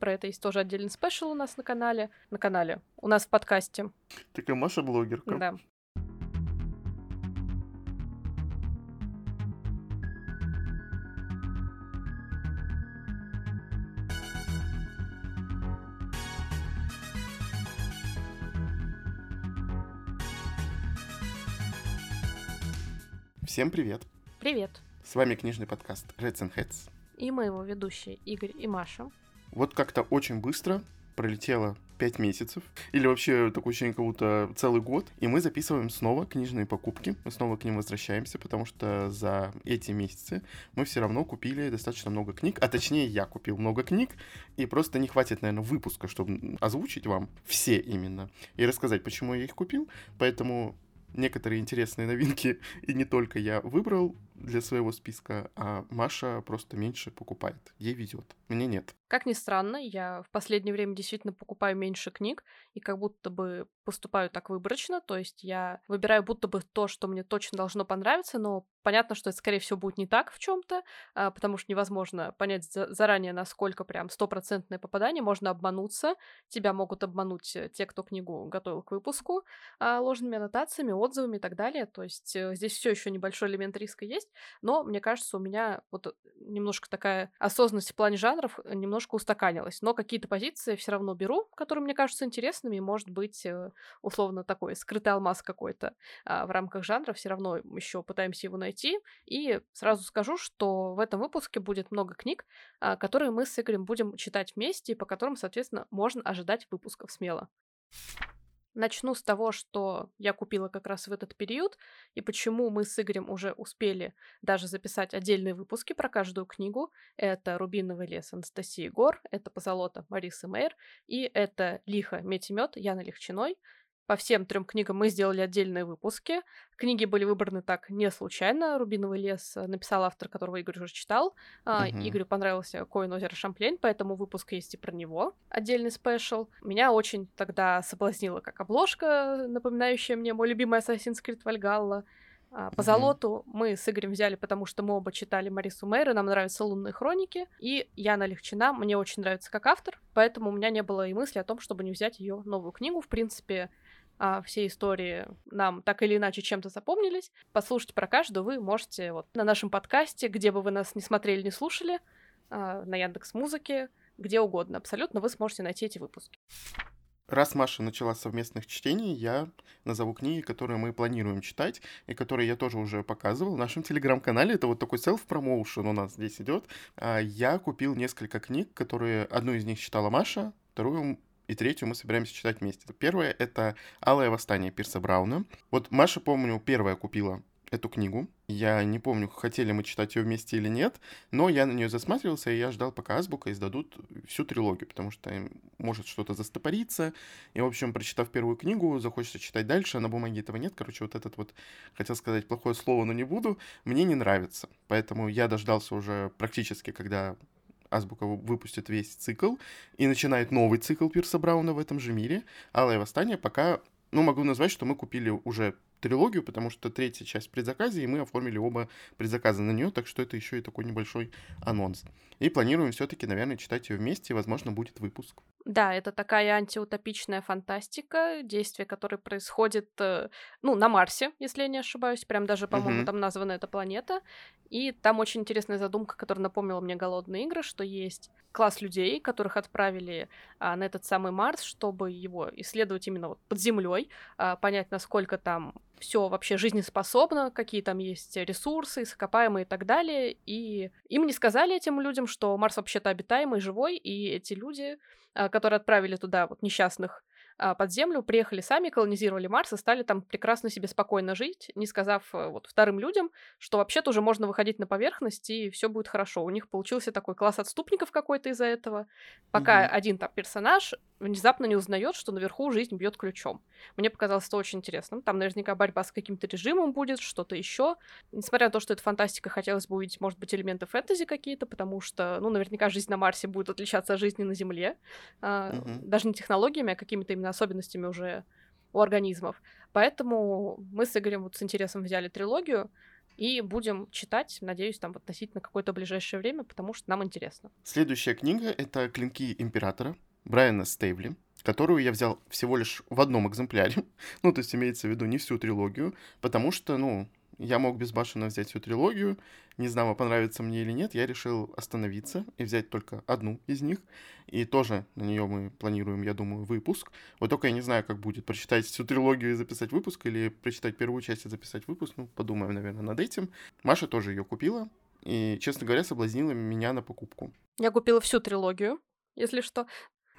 Про это есть тоже отдельный спешл у нас на канале. На канале. У нас в подкасте. Такая Маша-блогерка. Да. Всем привет! Привет! С вами книжный подкаст «Ретсенхэдс». И мы его ведущие Игорь и Маша. Вот как-то очень быстро пролетело 5 месяцев, или вообще такое ощущение, как будто целый год, и мы записываем снова книжные покупки, мы снова к ним возвращаемся, потому что за эти месяцы мы все равно купили достаточно много книг, а точнее я купил много книг, и просто не хватит, наверное, выпуска, чтобы озвучить вам все именно, и рассказать, почему я их купил, поэтому... Некоторые интересные новинки, и не только я выбрал для своего списка, а Маша просто меньше покупает. Ей везет. Мне нет. Как ни странно, я в последнее время действительно покупаю меньше книг, и как будто бы поступаю так выборочно, то есть я выбираю будто бы то, что мне точно должно понравиться, но понятно, что это, скорее всего, будет не так в чем-то, потому что невозможно понять заранее, насколько прям стопроцентное попадание, можно обмануться, тебя могут обмануть те, кто книгу готовил к выпуску, ложными аннотациями, отзывами и так далее, то есть здесь все еще небольшой элемент риска есть, но, мне кажется, у меня вот немножко такая осознанность в плане жанров немножко устаканилась, но какие-то позиции все равно беру, которые мне кажутся интересными, и, может быть, условно такой скрытый алмаз какой-то в рамках жанра, все равно еще пытаемся его найти, и сразу скажу, что в этом выпуске будет много книг, которые мы с Игорем будем читать вместе, и по которым, соответственно, можно ожидать выпусков смело. Начну с того, что я купила как раз в этот период, и почему мы с Игорем уже успели даже записать отдельные выпуски про каждую книгу. Это «Рубиновый лес» Анастасии Гор, это «Позолота» Мариссы Мейер, и это «Лихо, медь и мёд» Яны Легчиной. По всем 3 книгам мы сделали отдельные выпуски. Книги были выбраны так не случайно. «Рубиновый лес» написал автор, которого Игорь уже читал. Игорю понравился «Коин озеро Шамплень», поэтому выпуск есть и про него. Отдельный спешл. Меня очень тогда соблазнила как обложка, напоминающая мне мой любимый Assassin's Creed Valhalla. Позолоту мы с Игорем взяли, потому что мы оба читали Мариссу Мейер, нам нравятся «Лунные хроники», и Яна Легчина мне очень нравится как автор, поэтому у меня не было и мысли о том, чтобы не взять ее новую книгу. В принципе, все истории нам так или иначе чем-то запомнились. Послушать про каждую вы можете вот на нашем подкасте, где бы вы нас не смотрели, не слушали, на Яндекс.Музыке, где угодно. Абсолютно вы сможете найти эти выпуски. Раз Маша начала совместных чтений, я назову книги, которые мы планируем читать, и которые я тоже уже показывал в нашем телеграм-канале. Это вот такой селф-промоушен у нас здесь идет. Я купил несколько книг, которые... Одну из них читала Маша, вторую... И третью мы собираемся читать вместе. Первое — это «Алое восстание» Пирса Брауна. Вот Маша, помню, первая купила эту книгу. Я не помню, хотели мы читать ее вместе или нет, но я на нее засматривался, и я ждал, пока «Азбука» издадут всю трилогию, потому что может что-то застопориться. И, в общем, прочитав первую книгу, захочется читать дальше, а на бумаге этого нет. Короче, вот этот вот, хотел сказать плохое слово, но не буду, мне не нравится. Поэтому я дождался уже практически, когда... «Азбука» выпустит весь цикл и начинает новый цикл Пирса Брауна в этом же мире. «Алое восстание» пока... Ну, могу назвать, что мы купили уже трилогию, потому что третья часть в предзаказе, и мы оформили оба предзаказа на нее, так что это еще и такой небольшой анонс. И планируем все-таки, наверное, читать ее вместе, и, возможно, будет выпуск. Да, это такая антиутопичная фантастика, действие, которое происходит, на Марсе, если я не ошибаюсь, прям даже, по-моему, там названа эта планета, и там очень интересная задумка, которая напомнила мне «Голодные игры», что есть класс людей, которых отправили на этот самый Марс, чтобы его исследовать именно вот под землей, понять, насколько там все вообще жизнеспособно, какие там есть ресурсы, ископаемые и так далее. И им не сказали, этим людям, что Марс вообще-то обитаемый, живой, и эти люди, которые отправили туда вот несчастных под землю, приехали сами, колонизировали Марс и стали там прекрасно себе спокойно жить, не сказав вот вторым людям, что вообще-то уже можно выходить на поверхность, и все будет хорошо. У них получился такой класс отступников какой-то из-за этого, пока один там персонаж внезапно не узнает, что наверху жизнь бьет ключом. Мне показалось это очень интересным. Там наверняка борьба с каким-то режимом будет, что-то еще. Несмотря на то, что это фантастика, хотелось бы увидеть, может быть, элементы фэнтези какие-то, потому что, наверняка жизнь на Марсе будет отличаться от жизни на Земле. Даже не технологиями, а какими-то именно особенностями уже у организмов. Поэтому мы с Игорем вот с интересом взяли трилогию. и будем читать, надеюсь, там относительно какое-то ближайшее время, потому что нам интересно. Следующая книга — это «Клинки императора» Брайана Стейвли, которую я взял всего лишь в одном экземпляре, ну, то есть имеется в виду не всю трилогию, потому что, ну, я мог безбашенно взять всю трилогию, не знаю, понравится мне или нет, я решил остановиться и взять только одну из них, и тоже на нее мы планируем, я думаю, выпуск, вот только я не знаю, как будет, прочитать всю трилогию и записать выпуск, или прочитать первую часть и записать выпуск, ну, подумаю, наверное, над этим. Маша тоже ее купила, и, честно говоря, соблазнила меня на покупку. Я купила всю трилогию, если что.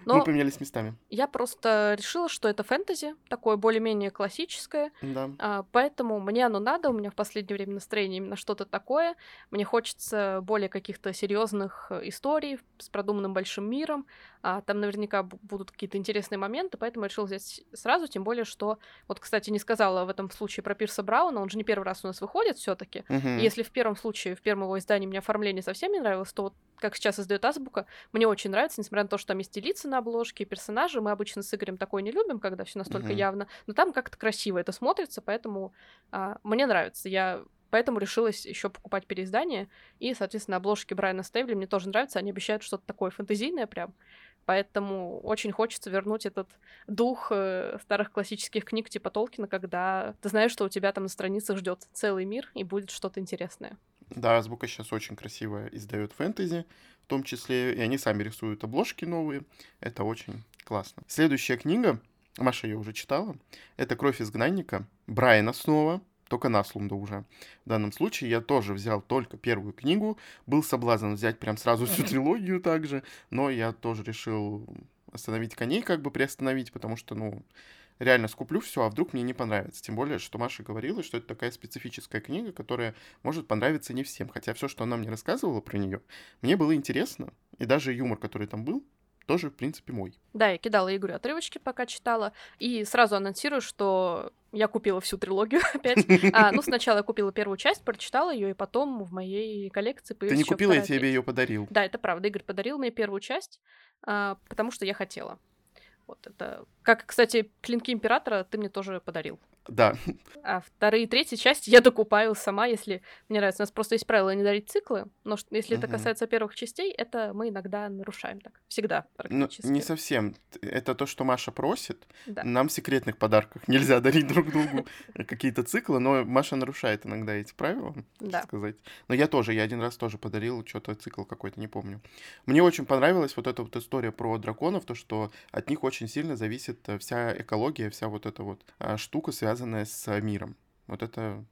Но мы поменялись местами. Я просто решила, что это фэнтези, такое более-менее классическое, да. Поэтому мне оно надо, у меня в последнее время настроение именно что-то такое, мне хочется более каких-то серьезных историй с продуманным большим миром, там наверняка будут какие-то интересные моменты, поэтому я решила взять сразу, тем более, что, вот, кстати, не сказала в этом случае про Пирса Брауна, он же не первый раз у нас выходит все-таки, и если в первом случае, в первом его издании мне оформление совсем не нравилось, то вот как сейчас издает Азбука, мне очень нравится, несмотря на то, что там есть и лица на обложке, и персонажи. Мы обычно с Игорем такое не любим, когда все настолько явно, но там как-то красиво это смотрится, поэтому мне нравится. Я поэтому решилась еще покупать переиздание, и, соответственно, обложки Брайана Стейвли мне тоже нравятся, они обещают что-то такое фэнтезийное прям, поэтому очень хочется вернуть этот дух старых классических книг типа Толкина, когда ты знаешь, что у тебя там на страницах ждет целый мир и будет что-то интересное. Да, Азбука сейчас очень красиво издает фэнтези, в том числе, и они сами рисуют обложки новые. Это очень классно. Следующая книга, Маша ее уже читала, это «Кровь изгнанника» Брайана Снова, только наслунда уже. В данном случае я тоже взял только первую книгу, был соблазн взять прям сразу всю трилогию также, но я тоже решил остановить коней, как бы приостановить, потому что, ну, реально скуплю все, а вдруг мне не понравится. Тем более, что Маша говорила, что это такая специфическая книга, которая может понравиться не всем. Хотя все, что она мне рассказывала про нее, мне было интересно. И даже юмор, который там был, тоже, в принципе, мой. Да, я кидала Игорю отрывочки, пока читала. И сразу анонсирую, что я купила всю трилогию опять. Ну, сначала я купила первую часть, прочитала ее, и потом в моей коллекции появилась. Ты не купила, я тебе ее подарил. Да, это правда. Игорь подарил мне первую часть, потому что я хотела. Вот это. Как, кстати, «Клинки императора» ты мне тоже подарил. Да. А вторые и третьи части я докупаю сама, если мне нравится. У нас просто есть правило не дарить циклы, но если это касается первых частей, это мы иногда нарушаем так. Всегда практически. Но не совсем. Это то, что Маша просит. Да. Нам в секретных подарках нельзя дарить друг другу какие-то циклы, но Маша нарушает иногда эти правила, так сказать. Но я тоже, я один раз тоже подарил что-то, цикл какой-то, не помню. Мне очень понравилась вот эта вот история про драконов, то, что от них очень сильно зависит вся экология, вся вот эта вот штука, связанная с миром. Вот это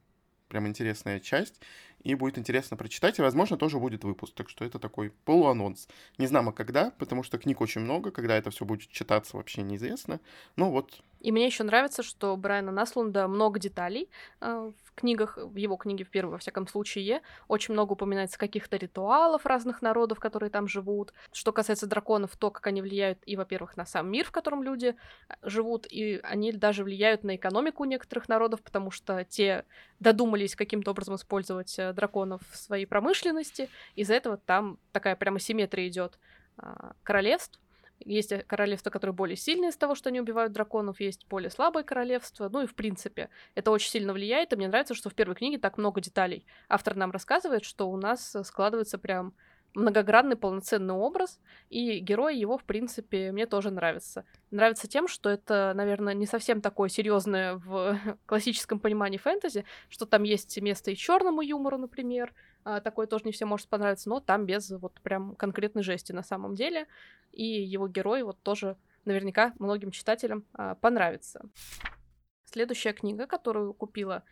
прям интересная часть, и будет интересно прочитать, и, возможно, тоже будет выпуск, так что это такой полуанонс. Не знамо когда, потому что книг очень много, когда это все будет читаться, вообще неизвестно, но вот. И мне еще нравится, что у Брайана Наслунда много деталей в книгах, в его книге в первой, во всяком случае, очень много упоминается каких-то ритуалов разных народов, которые там живут. Что касается драконов, то, как они влияют и, во-первых, на сам мир, в котором люди живут, и они даже влияют на экономику некоторых народов, потому что те додумались каким-то образом использовать драконов в своей промышленности, из-за этого там такая прямо симметрия идет королевств. Есть королевства, которые более сильные из того, что они убивают драконов, есть более слабые королевства, ну и в принципе это очень сильно влияет, и мне нравится, что в первой книге так много деталей. Автор нам рассказывает, что у нас складывается прям многогранный полноценный образ, и герой его, в принципе, мне тоже нравится. Нравится тем, что это, наверное, не совсем такое серьезное в классическом понимании фэнтези, что там есть место и черному юмору, например, такое тоже не всем может понравиться, но там без вот прям конкретной жести на самом деле, и его герой вот тоже наверняка многим читателям понравится. Следующая книга, которую купила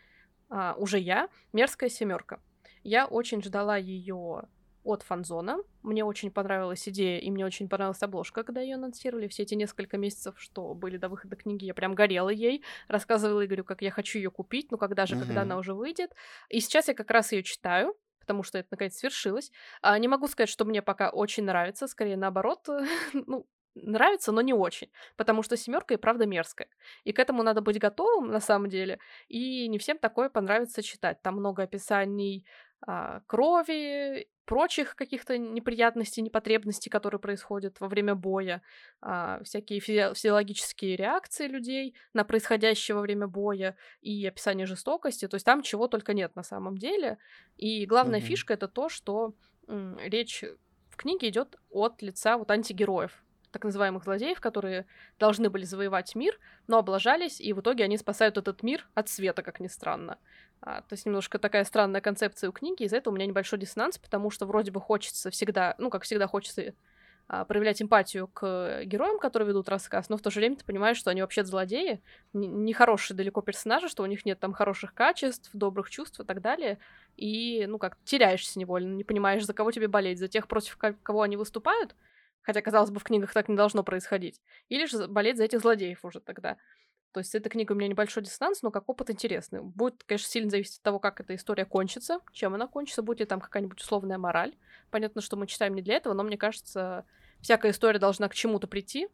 уже я, «Мерзкая семерка». Я очень ждала ее от фанзона. Мне очень понравилась идея, и мне очень понравилась обложка, когда ее анонсировали. Все эти несколько месяцев, что были до выхода книги, я прям горела ей, рассказывала Игорю, как я хочу ее купить, ну когда же, когда она уже выйдет. И сейчас я как раз ее читаю, потому что это наконец свершилось. Не могу сказать, что мне пока очень нравится, скорее наоборот, ну, нравится, но не очень, потому что семерка и правда мерзкая. И к этому надо быть готовым, на самом деле, и не всем такое понравится читать. Там много описаний крови, прочих каких-то неприятностей, непотребностей, которые происходят во время боя, всякие физиологические реакции людей на происходящее во время боя и описание жестокости. То есть там чего только нет на самом деле. И главная фишка — это то, что речь в книге идет от лица вот антигероев, так называемых злодеев, которые должны были завоевать мир, но облажались, и в итоге они спасают этот мир от света, как ни странно. То есть немножко такая странная концепция у книги, из-за этого у меня небольшой диссонанс, потому что вроде бы хочется всегда, ну, как всегда, хочется проявлять эмпатию к героям, которые ведут рассказ, но в то же время ты понимаешь, что они вообще-то злодеи, нехорошие далеко персонажи, что у них нет там хороших качеств, добрых чувств и так далее, и, ну, как теряешься невольно, не понимаешь, за кого тебе болеть, за тех, против кого они выступают, хотя, казалось бы, в книгах так не должно происходить, или же болеть за этих злодеев уже тогда. То есть эта книга у меня небольшой диссонанс, но как опыт интересный. Будет, конечно, сильно зависеть от того, как эта история кончится, чем она кончится, будет ли там какая-нибудь условная мораль. Понятно, что мы читаем не для этого, но, мне кажется, всякая история должна к чему-то прийти,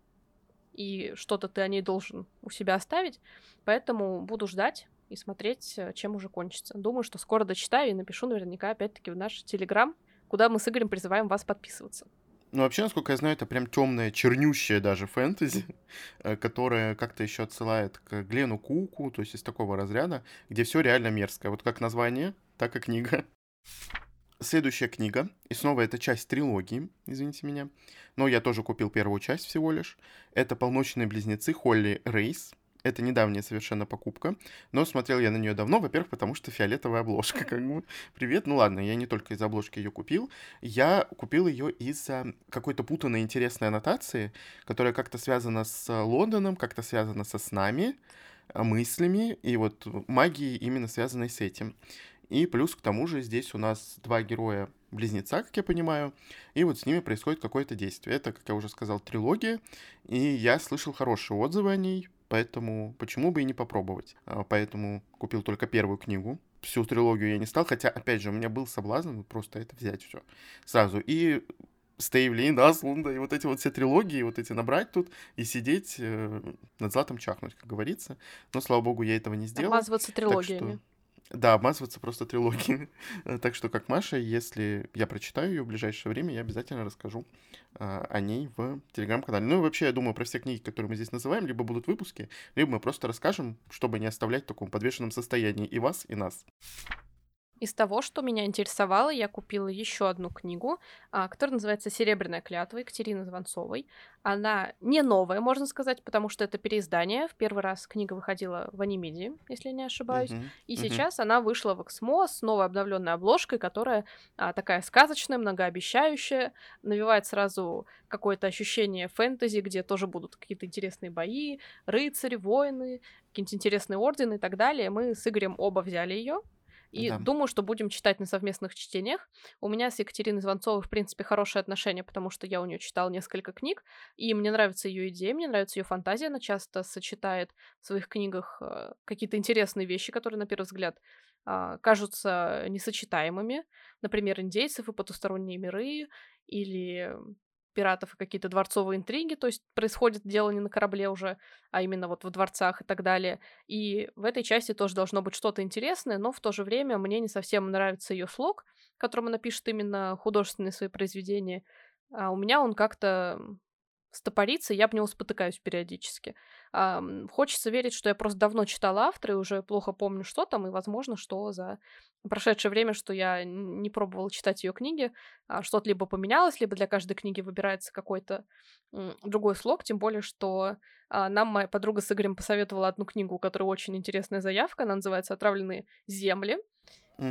и что-то ты о ней должен у себя оставить, поэтому буду ждать и смотреть, чем уже кончится. Думаю, что скоро дочитаю и напишу наверняка опять-таки в наш Телеграм, куда мы с Игорем призываем вас подписываться. Ну, вообще, насколько я знаю, это прям темная, чернющая даже фэнтези, которая как-то еще отсылает к Глену Куку, то есть из такого разряда, где все реально мерзкое. Вот как название, так и книга. Следующая книга, и снова это часть трилогии, извините меня, но я тоже купил первую часть всего лишь. Это «Полночные близнецы» Холли Рейс. Это недавняя совершенно покупка, но смотрел я на нее давно, во-первых, потому что фиолетовая обложка, как бы, привет, ну ладно, я не только из-за обложки ее купил, я купил ее из-за какой-то путанной интересной аннотации, которая как-то связана с Лондоном, как-то связана со снами, мыслями и вот магией, именно связанной с этим. И плюс к тому же здесь у нас два героя-близнеца, как я понимаю, и вот с ними происходит какое-то действие. Это, как я уже сказал, трилогия, и я слышал хорошие отзывы о ней, поэтому почему бы и не попробовать. Поэтому купил только первую книгу. Всю трилогию я не стал, хотя, опять же, у меня был соблазн просто это взять все сразу. И Стейвли, и Даслунда, и вот эти вот все трилогии, вот эти набрать тут и сидеть над златом чахнуть, как говорится. Но, слава богу, я этого не сделал. Обмазываться трилогиями. Да, обмазываться просто трилогиями. Так что, как Маша, если я прочитаю ее в ближайшее время, я обязательно расскажу о ней в Телеграм-канале. Ну и вообще, я думаю, про все книги, которые мы здесь называем, либо будут выпуски, либо мы просто расскажем, чтобы не оставлять в таком подвешенном состоянии и вас, и нас. Из того, что меня интересовало, я купила еще одну книгу, которая называется «Серебряная клятва» Екатерины Звонцовой. Она не новая, можно сказать, потому что это переиздание. В первый раз книга выходила в Анимедии, если я не ошибаюсь. И сейчас она вышла в Эксмо с новой обновленной обложкой, которая такая сказочная, многообещающая, навевает сразу какое-то ощущение фэнтези, где тоже будут какие-то интересные бои, рыцари, воины, какие-нибудь интересные ордены и так далее. Мы с Игорем оба взяли ее. И думаю, что будем читать на совместных чтениях. У меня с Екатериной Звонцовой, в принципе, хорошие отношения, потому что я у нее читала несколько книг, и мне нравится ее идея, мне нравится ее фантазия. Она часто сочетает в своих книгах какие-то интересные вещи, которые, на первый взгляд, кажутся несочетаемыми. Например, индейцев и потусторонние миры, или пиратов и какие-то дворцовые интриги, то есть происходит дело не на корабле уже, а именно вот во дворцах и так далее. И в этой части тоже должно быть что-то интересное, но в то же время мне не совсем нравится ее слог, которым она пишет именно художественные свои произведения. А у меня он как-то стопорится, я об него спотыкаюсь периодически. Хочется верить, что я просто давно читала автора и уже плохо помню, что там, и, возможно, что за прошедшее время, что я не пробовала читать ее книги, что-то либо поменялось, либо для каждой книги выбирается какой-то другой слог, тем более, что нам моя подруга с Игорем посоветовала одну книгу, у которой очень интересная заявка, она называется «Отравленные земли»,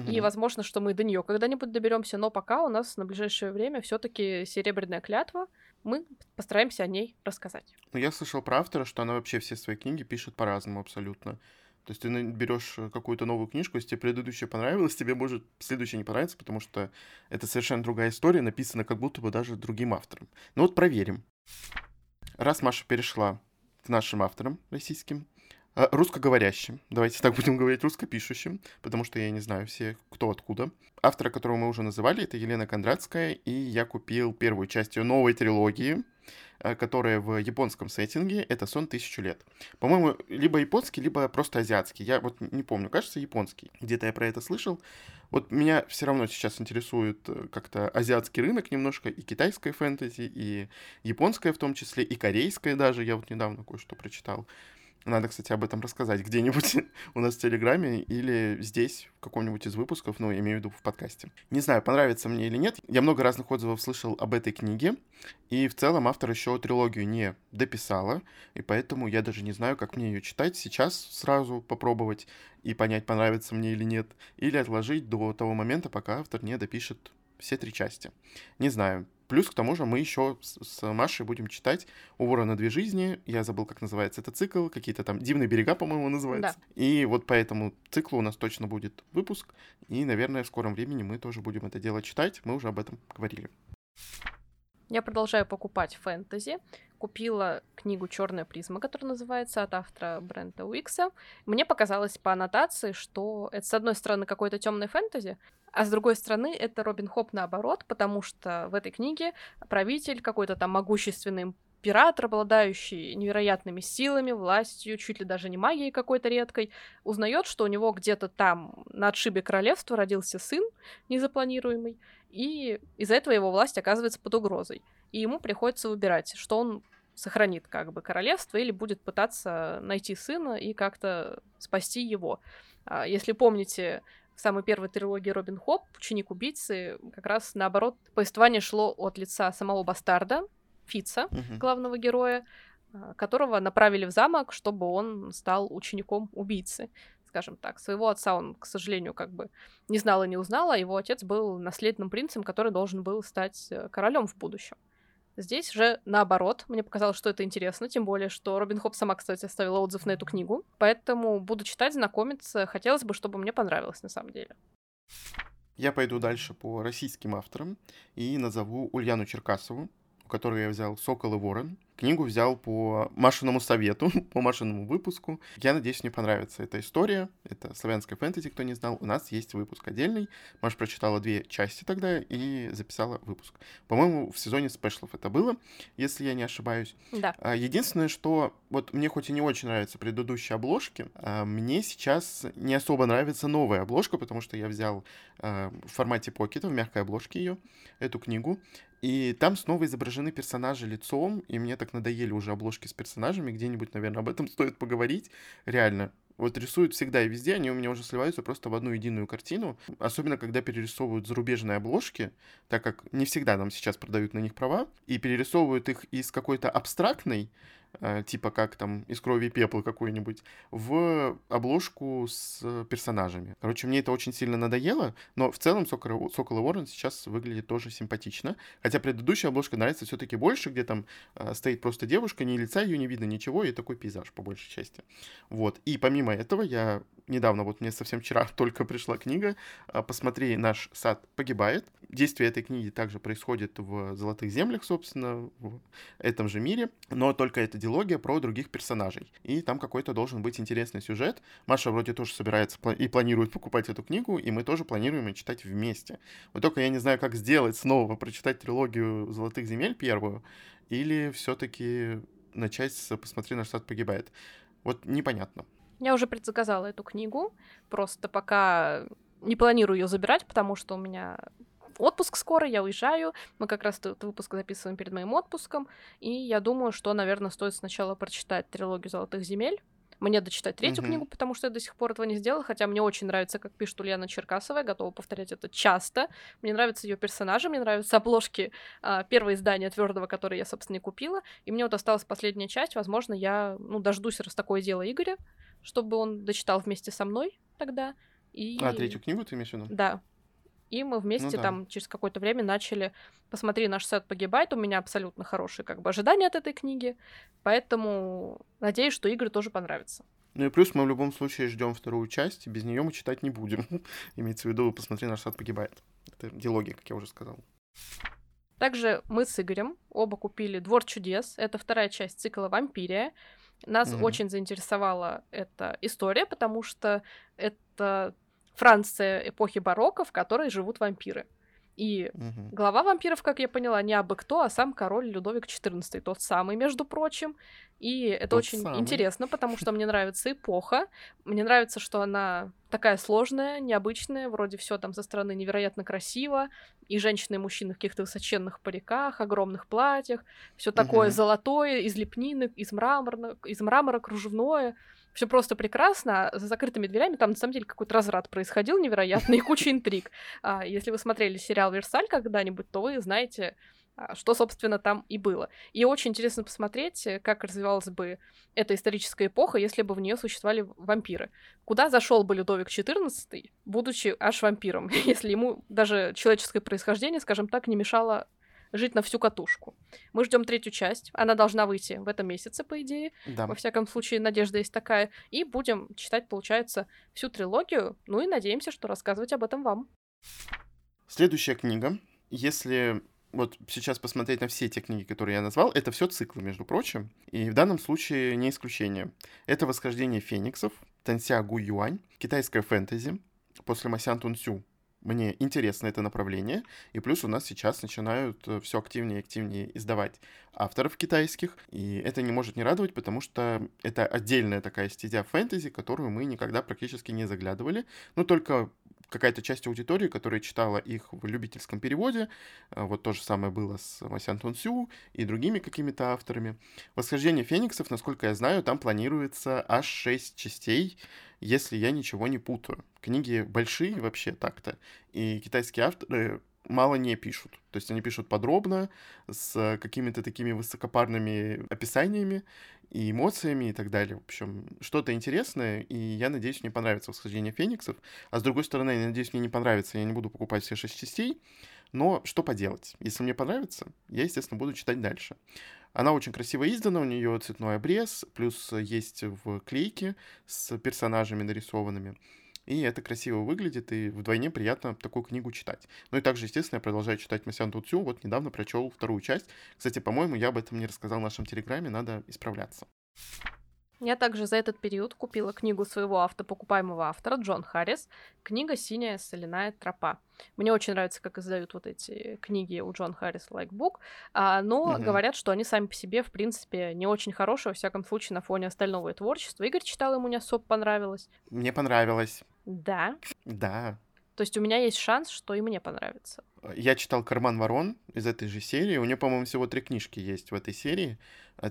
и, возможно, что мы до нее когда-нибудь доберемся, но пока у нас на ближайшее время все-таки «Серебряная клятва», мы постараемся о ней рассказать. Ну, я слышал про автора, что она вообще все свои книги пишет по-разному абсолютно. То есть ты берешь какую-то новую книжку, если тебе предыдущая понравилась, тебе может следующая не понравится, потому что это совершенно другая история, написана как будто бы даже другим автором. Ну вот проверим. Раз Маша перешла к нашим авторам российским, русскоговорящим, давайте так будем говорить, русскопишущим, потому что я не знаю все, кто откуда. Автора, которого мы уже называли, это Елена Кондратская, и я купил первую часть ее новой трилогии, которая в японском сеттинге, это «Сон 1000 лет». По-моему, либо японский, либо просто азиатский, я вот не помню, кажется, японский. Где-то я про это слышал, Вот меня все равно сейчас интересует как-то азиатский рынок немножко, и китайское фэнтези, и японское в том числе, и корейское даже. Я вот недавно кое-что прочитал. Надо, кстати, об этом рассказать где-нибудь у нас в Телеграме или здесь, в каком-нибудь из выпусков, ну, я имею в виду в подкасте. Не знаю, понравится мне или нет. Я много разных отзывов слышал об этой книге, и в целом автор еще трилогию не дописала, и поэтому я даже не знаю, как мне ее читать сейчас, сразу попробовать и понять, понравится мне или нет, или отложить до того момента, пока автор не допишет все три части. Не знаю. Плюс, к тому же, мы еще с Машей будем читать «У ворона две жизни». Я забыл, как называется этот цикл. Какие-то там «Дивные берега», по-моему, называется. Да. И вот по этому циклу у нас точно будет выпуск. И, наверное, в скором времени мы тоже будем это дело читать. Мы уже об этом говорили. Я продолжаю покупать фэнтези. Купила книгу «Черная призма», которая называется, от автора Брента Уикса. Мне показалось по аннотации, что это, с одной стороны, какое-то темное фэнтези, а с другой стороны, это Робин Хобб наоборот, потому что в этой книге правитель, какой-то там могущественный император, обладающий невероятными силами, властью, чуть ли даже не магией какой-то редкой, узнает, что у него где-то там на отшибе королевства родился сын незапланируемый, и из-за этого его власть оказывается под угрозой. И ему приходится выбирать, что он сохранит как бы королевство или будет пытаться найти сына и как-то спасти его. Если помните, в самой первой трилогии Робин Хобб, «Ученик убийцы», как раз наоборот, повествование шло от лица самого бастарда, Фитца, главного героя, которого направили в замок, чтобы он стал учеником убийцы, скажем так. Своего отца он, к сожалению, как бы не знал и не узнал, а его отец был наследным принцем, который должен был стать королем в будущем. Здесь же наоборот, мне показалось, что это интересно, тем более, что Робин Хобб сама, кстати, оставила отзыв на эту книгу, поэтому буду читать, знакомиться, хотелось бы, чтобы мне понравилось на самом деле. Я пойду дальше по российским авторам и назову Ульяну Черкасову, у которой я взял «Сокол и Ворон». Книгу взял по Машиному совету, по Машиному выпуску. Я надеюсь, мне понравится эта история. Это славянская фэнтези, кто не знал. У нас есть выпуск отдельный. Маша прочитала две части тогда и записала выпуск. По-моему, в сезоне спешлов это было, если я не ошибаюсь. Да. Единственное, что вот мне хоть и не очень нравятся предыдущие обложки, мне сейчас не особо нравится новая обложка, потому что я взял в формате покета, в мягкой обложке ее, эту книгу. И там снова изображены персонажи лицом, и мне так надоели уже обложки с персонажами, где-нибудь, наверное, об этом стоит поговорить, реально. Вот рисуют всегда и везде, они у меня уже сливаются просто в одну единую картину, особенно когда перерисовывают зарубежные обложки, так как не всегда нам сейчас продают на них права, и перерисовывают их из какой-то абстрактной, типа как там из крови и пепла какой-нибудь, в обложку с персонажами. Короче, мне это очень сильно надоело, но в целом «Сокол и Ворон» сейчас выглядит тоже симпатично, хотя предыдущая обложка нравится все-таки больше, где там стоит просто девушка, ни лица ее не видно, ничего, и такой пейзаж по большей части. Вот, и помимо этого я недавно, вот мне совсем вчера только пришла книга «Посмотри, наш сад погибает». Действие этой книги также происходит в «Золотых землях», собственно, в этом же мире, но только это дилогия про других персонажей. И там какой-то должен быть интересный сюжет. Маша вроде тоже собирается и планирует покупать эту книгу, и мы тоже планируем ее читать вместе. Вот только я не знаю, как сделать снова, прочитать трилогию «Золотых земель» первую, или все-таки начать с «Посмотри, наш сад погибает». Вот непонятно. Я уже предзаказала эту книгу, просто пока не планирую ее забирать, потому что у меня отпуск скоро, я уезжаю, мы как раз этот выпуск записываем перед моим отпуском, и я думаю, что, наверное, стоит сначала прочитать трилогию «Золотых земель», мне дочитать третью книгу, потому что я до сих пор этого не сделала, хотя мне очень нравится, как пишет Ульяна Черкасова, я готова повторять это часто, мне нравятся ее персонажи, мне нравятся обложки первого издания твердого, которое я, собственно, и купила, и мне вот осталась последняя часть, возможно, я дождусь, раз такое дело Игоря, чтобы он дочитал вместе со мной тогда. И... А, третью книгу ты имеешь в виду? Да. И мы вместе там через какое-то время начали «Посмотри, наш сад погибает». У меня абсолютно хорошие ожидания от этой книги, поэтому надеюсь, что Игорю тоже понравится. Ну и плюс мы в любом случае ждем вторую часть, без нее мы читать не будем. Имеется в виду «Посмотри, наш сад погибает». Это дилогия, как я уже сказал. Также мы с Игорем оба купили «Двор чудес». Это вторая часть цикла «Вампирия». Нас очень заинтересовала эта история, потому что это Франция эпохи барокко, в которой живут вампиры. И глава вампиров, как я поняла, не абы кто, а сам король Людовик XIV, тот самый, между прочим. И это тот очень самый. Интересно, потому что мне нравится эпоха. Мне нравится, что она такая сложная, необычная, вроде все там со стороны невероятно красиво. И женщины, и мужчины в каких-то высоченных париках, огромных платьях. Все такое золотое, из лепнины, из мрамора, кружевное. Все просто прекрасно, а за закрытыми дверями там на самом деле какой-то разрад происходил невероятный и куча интриг. Если вы смотрели сериал «Версаль» когда-нибудь, то вы знаете, что, собственно, там и было. И очень интересно посмотреть, как развивалась бы эта историческая эпоха, если бы в нее существовали вампиры. Куда зашел бы Людовик XIV, будучи аж вампиром, если ему даже человеческое происхождение, скажем так, не мешало жить на всю катушку. Мы ждем третью часть. Она должна выйти в этом месяце, по идее. Да. Во всяком случае, надежда есть такая. И будем читать, получается, всю трилогию. Ну и надеемся, что рассказывать об этом вам. Следующая книга. Если вот сейчас посмотреть на все те книги, которые я назвал, это все циклы, между прочим. И в данном случае не исключение. Это «Восхождение фениксов», «Тэнся Гу Юань», «Китайская фэнтези», «После Мосян Тунсю». Мне интересно это направление, и плюс у нас сейчас начинают все активнее и активнее издавать авторов китайских, и это не может не радовать, потому что это отдельная такая стезя фэнтези, которую мы никогда практически не заглядывали, но только какая-то часть аудитории, которая читала их в любительском переводе, вот то же самое было с Мосян Тунсю и другими какими-то авторами. «Восхождение фениксов», насколько я знаю, там планируется аж 6 частей, если я ничего не путаю. Книги большие вообще так-то, и китайские авторы мало не пишут. То есть они пишут подробно, с какими-то такими высокопарными описаниями и эмоциями и так далее. В общем, что-то интересное, и я надеюсь, мне понравится «Восхождение фениксов». А с другой стороны, я надеюсь, мне не понравится, я не буду покупать все 6 частей. Но что поделать? Если мне понравится, я, естественно, буду читать дальше. Она очень красиво издана, у нее цветной обрез, плюс есть вклейки с персонажами нарисованными. И это красиво выглядит, и вдвойне приятно такую книгу читать. Ну и также, естественно, я продолжаю читать Мосян Тунсю. Вот недавно прочел вторую часть. Кстати, по-моему, я об этом не рассказал в нашем Телеграме, надо исправляться. Я также за этот период купила книгу своего автопокупаемого автора, Джон Харрис, книга «Синяя соляная тропа». Мне очень нравится, как издают вот эти книги у Джон Харрис лайкбук, но говорят, что они сами по себе, в принципе, не очень хорошие, во всяком случае, на фоне остального творчества. Игорь читал, ему не особо понравилось. Мне понравилось. Да? Да. То есть у меня есть шанс, что и мне понравится. Я читал «Карман ворон» из этой же серии. У нее, по-моему, всего 3 книжки есть в этой серии.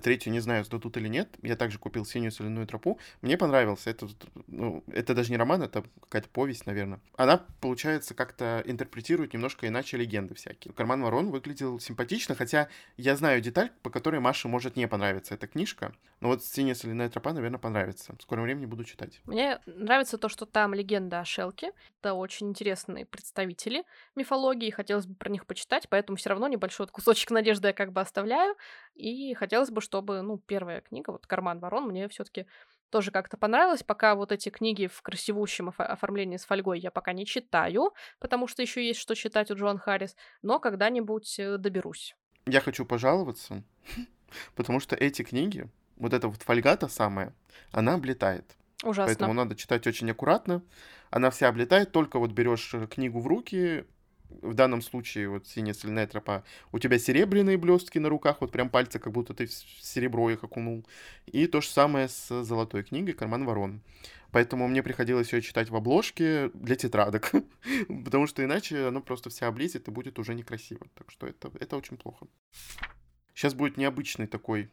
Третью не знаю, сдадут или нет. Я также купил «Синюю соляную тропу». Мне понравился. Это даже не роман, это какая-то повесть, наверное. Она, получается, как-то интерпретирует немножко иначе легенды всякие. «Карман ворон» выглядел симпатично, хотя я знаю деталь, по которой Маше может не понравиться эта книжка. Но вот «Синяя соляная тропа», наверное, понравится. В скором времени буду читать. Мне нравится то, что там легенда о Шелке. Это очень интересные представители мифологии. Хотелось бы про них почитать, поэтому все равно небольшой кусочек надежды я как бы оставляю. И хотелось бы, чтобы, первая книга, вот «Карман ворон», мне все-таки тоже как-то понравилась. Пока вот эти книги в красивущем оформлении с фольгой я пока не читаю, потому что еще есть что читать у Джон Харрис, но когда-нибудь доберусь. Я хочу пожаловаться, потому что эти книги, вот эта вот фольга та самая, она облетает. Ужасно. Поэтому надо читать очень аккуратно. Она вся облетает, только вот берешь книгу в руки. В данном случае, вот «Синяя соляная тропа», у тебя серебряные блестки на руках, вот прям пальцы, как будто ты в серебро их окунул. И то же самое с золотой книгой «Карман ворон». Поэтому мне приходилось ее читать в обложке для тетрадок, потому что иначе оно просто все облезет и будет уже некрасиво. Так что это очень плохо. Сейчас будет необычный такой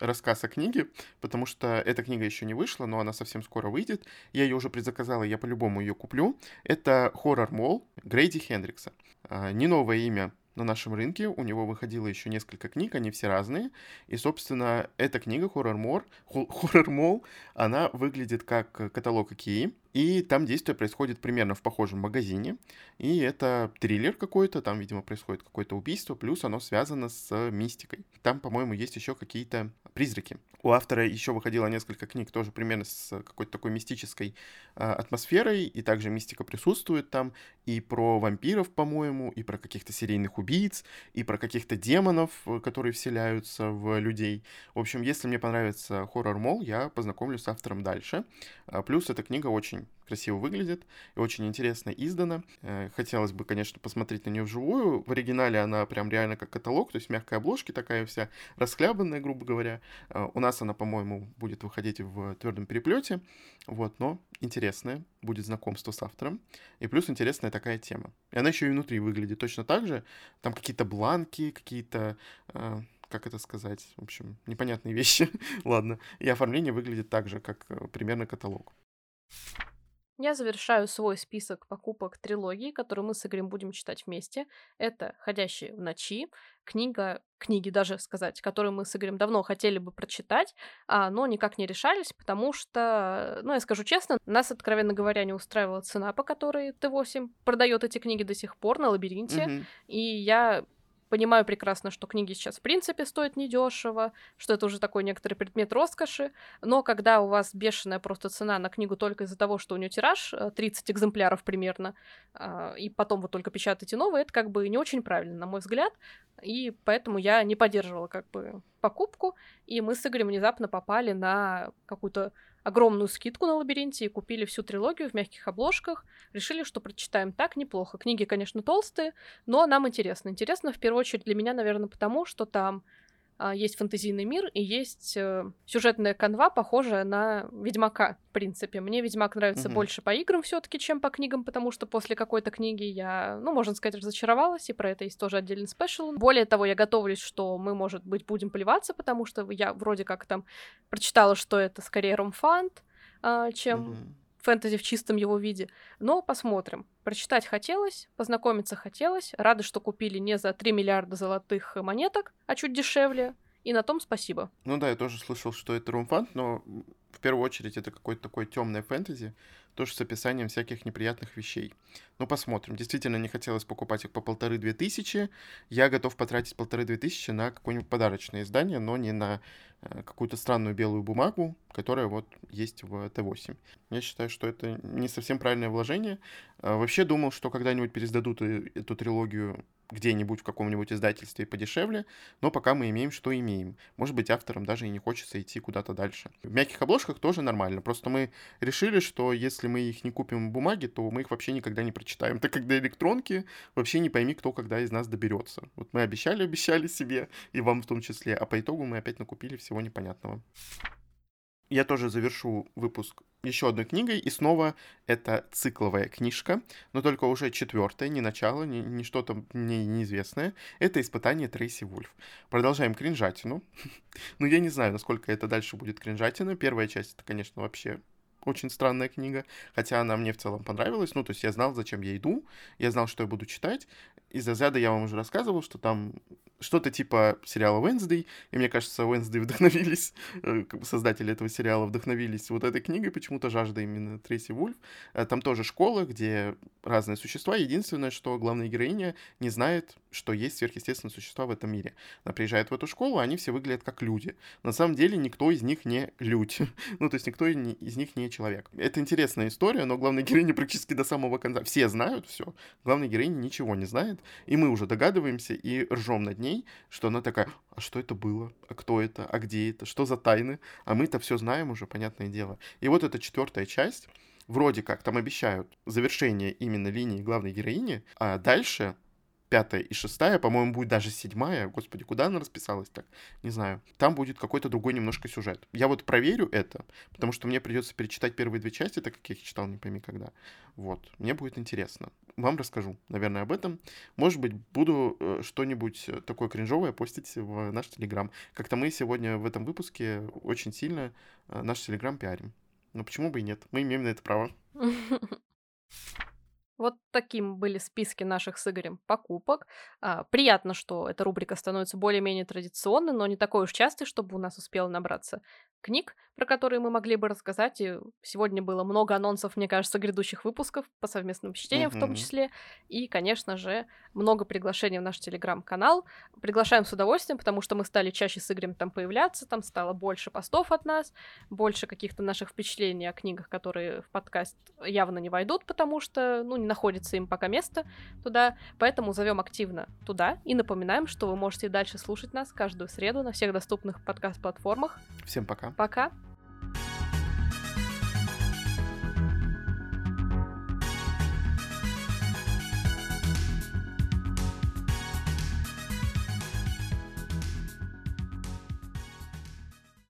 рассказ о книге, потому что эта книга еще не вышла, но она совсем скоро выйдет. Я ее уже предзаказал, и я по-любому ее куплю. Это Horror Mall Грейди Хендрикса. Не новое имя на нашем рынке, у него выходило еще несколько книг, они все разные. И, собственно, эта книга Horror Mall, она выглядит как каталог Икеи. И там действие происходит примерно в похожем магазине. И это триллер какой-то, там, видимо, происходит какое-то убийство, плюс оно связано с мистикой. Там, по-моему, есть еще какие-то призраки. У автора еще выходило несколько книг тоже примерно с какой-то такой мистической атмосферой, и также мистика присутствует там, и про вампиров, по-моему, и про каких-то серийных убийц, и про каких-то демонов, которые вселяются в людей. В общем, если мне понравится Horror Mall, я познакомлюсь с автором дальше. Плюс эта книга очень красиво выглядит и очень интересно издана. Хотелось бы, конечно, посмотреть на нее вживую. В оригинале она прям реально как каталог, то есть в мягкой обложке, такая вся расхлябанная, грубо говоря. У нас она, по-моему, будет выходить в твердом переплете, вот, но интересная, будет знакомство с автором, и плюс интересная такая тема. И она еще и внутри выглядит точно так же, там какие-то бланки, какие-то... Как это сказать? В общем, непонятные вещи. Ладно. И оформление выглядит так же, как примерно каталог. Я завершаю свой список покупок трилогии, которую мы с Игорем будем читать вместе. Это «Ходящие в ночи», книги даже сказать, которые мы с Игорем давно хотели бы прочитать, но никак не решались, потому что, я скажу честно, нас, откровенно говоря, не устраивала цена, по которой Т8 продает эти книги до сих пор на Лабиринте, и я... Понимаю прекрасно, что книги сейчас в принципе стоят недешево, что это уже такой некоторый предмет роскоши, но когда у вас бешеная просто цена на книгу только из-за того, что у нее тираж 30 экземпляров примерно, и потом вы только печатаете новые, это как бы не очень правильно, на мой взгляд, и поэтому я не поддерживала как бы покупку, и мы с Игорем внезапно попали на какую-то огромную скидку на Лабиринте и купили всю трилогию в мягких обложках. Решили, что прочитаем так неплохо. Книги, конечно, толстые, но нам интересно. Интересно, в первую очередь, для меня, наверное, потому, что там есть фэнтезийный мир и есть сюжетная канва, похожая на «Ведьмака», в принципе. Мне «Ведьмак» нравится больше по играм все-таки, чем по книгам, потому что после какой-то книги я, можно сказать, разочаровалась, и про это есть тоже отдельный спешл. Более того, я готовлюсь, что мы, может быть, будем плеваться, потому что я вроде как там прочитала, что это скорее ромфант, чем... фэнтези в чистом его виде, но посмотрим. Прочитать хотелось, познакомиться хотелось, рада, что купили не за 3 миллиарда золотых монеток, а чуть дешевле, и на том спасибо. Я тоже слышал, что это ромфант, но в первую очередь это какое-то такое темное фэнтези, тоже с описанием всяких неприятных вещей. Посмотрим. Действительно, не хотелось покупать их по 1500-2000. Я готов потратить 1500-2000 на какое-нибудь подарочное издание, но не на какую-то странную белую бумагу, которая есть в Т8. Я считаю, что это не совсем правильное вложение. Вообще думал, что когда-нибудь пересдадут эту трилогию где-нибудь в каком-нибудь издательстве подешевле, но пока мы имеем, что имеем. Может быть, авторам даже и не хочется идти куда-то дальше. В мягких обложках тоже нормально, просто мы решили, что если мы их не купим в бумаге, то мы их вообще никогда не прочитаем, так как до электронки вообще не пойми, кто когда из нас доберется. Мы обещали себе, и вам в том числе, а по итогу мы опять накупили всего непонятного. Я тоже завершу выпуск еще одной книгой, и снова это цикловая книжка, но только уже 4-я, не начало, не что-то мне неизвестное. Это «Испытание Трейси Вульф». Продолжаем кринжатину. Я не знаю, насколько это дальше будет кринжатина. Первая часть — это, конечно, вообще очень странная книга, хотя она мне в целом понравилась. То есть я знал, зачем я иду, я знал, что я буду читать. Из «Азиада» я вам уже рассказывал, что там что-то типа сериала «Вэнсдэй», и мне кажется, «Вэнсдэй» вдохновились, создатели этого сериала вдохновились этой книгой, почему-то жажда именно Трейси Вульф. Там тоже школа, где разные существа. Единственное, что главная героиня не знает, что есть сверхъестественные существа в этом мире. Она приезжает в эту школу, они все выглядят как люди. На самом деле никто из них не людь. То есть никто из них не человек. Это интересная история, но главная героиня практически до самого конца. Все знают все, главная героиня ничего не знает, и мы уже догадываемся и ржем над ней, что она такая: а что это было? А кто это? А где это? Что за тайны? А мы-то все знаем уже, понятное дело. И это 4-я часть. Вроде как там обещают завершение именно линии главной героини, а дальше 5-я и 6-я, по-моему, будет даже 7-я. Господи, куда она расписалась так? Не знаю. Там будет какой-то другой немножко сюжет. Я проверю это, потому что мне придется перечитать первые 2 части, так как я их читал не пойми когда. Мне будет интересно. Вам расскажу, наверное, об этом. Может быть, буду что-нибудь такое кринжовое постить в наш Телеграм. Как-то мы сегодня в этом выпуске очень сильно наш Телеграм пиарим. Но почему бы и нет? Мы имеем на это право. Вот таким были списки наших с Игорем покупок. Приятно, что эта рубрика становится более-менее традиционной, но не такой уж частой, чтобы у нас успело набраться книг, про которые мы могли бы рассказать. И сегодня было много анонсов, мне кажется, грядущих выпусков по совместным чтениям в том числе. И, конечно же, много приглашений в наш Телеграм-канал. Приглашаем с удовольствием, потому что мы стали чаще с Игорем там появляться, там стало больше постов от нас, больше каких-то наших впечатлений о книгах, которые в подкаст явно не войдут, потому что, не находится им пока место туда, поэтому зовем активно туда и напоминаем, что вы можете и дальше слушать нас каждую среду на всех доступных подкаст-платформах. Всем пока. Пока.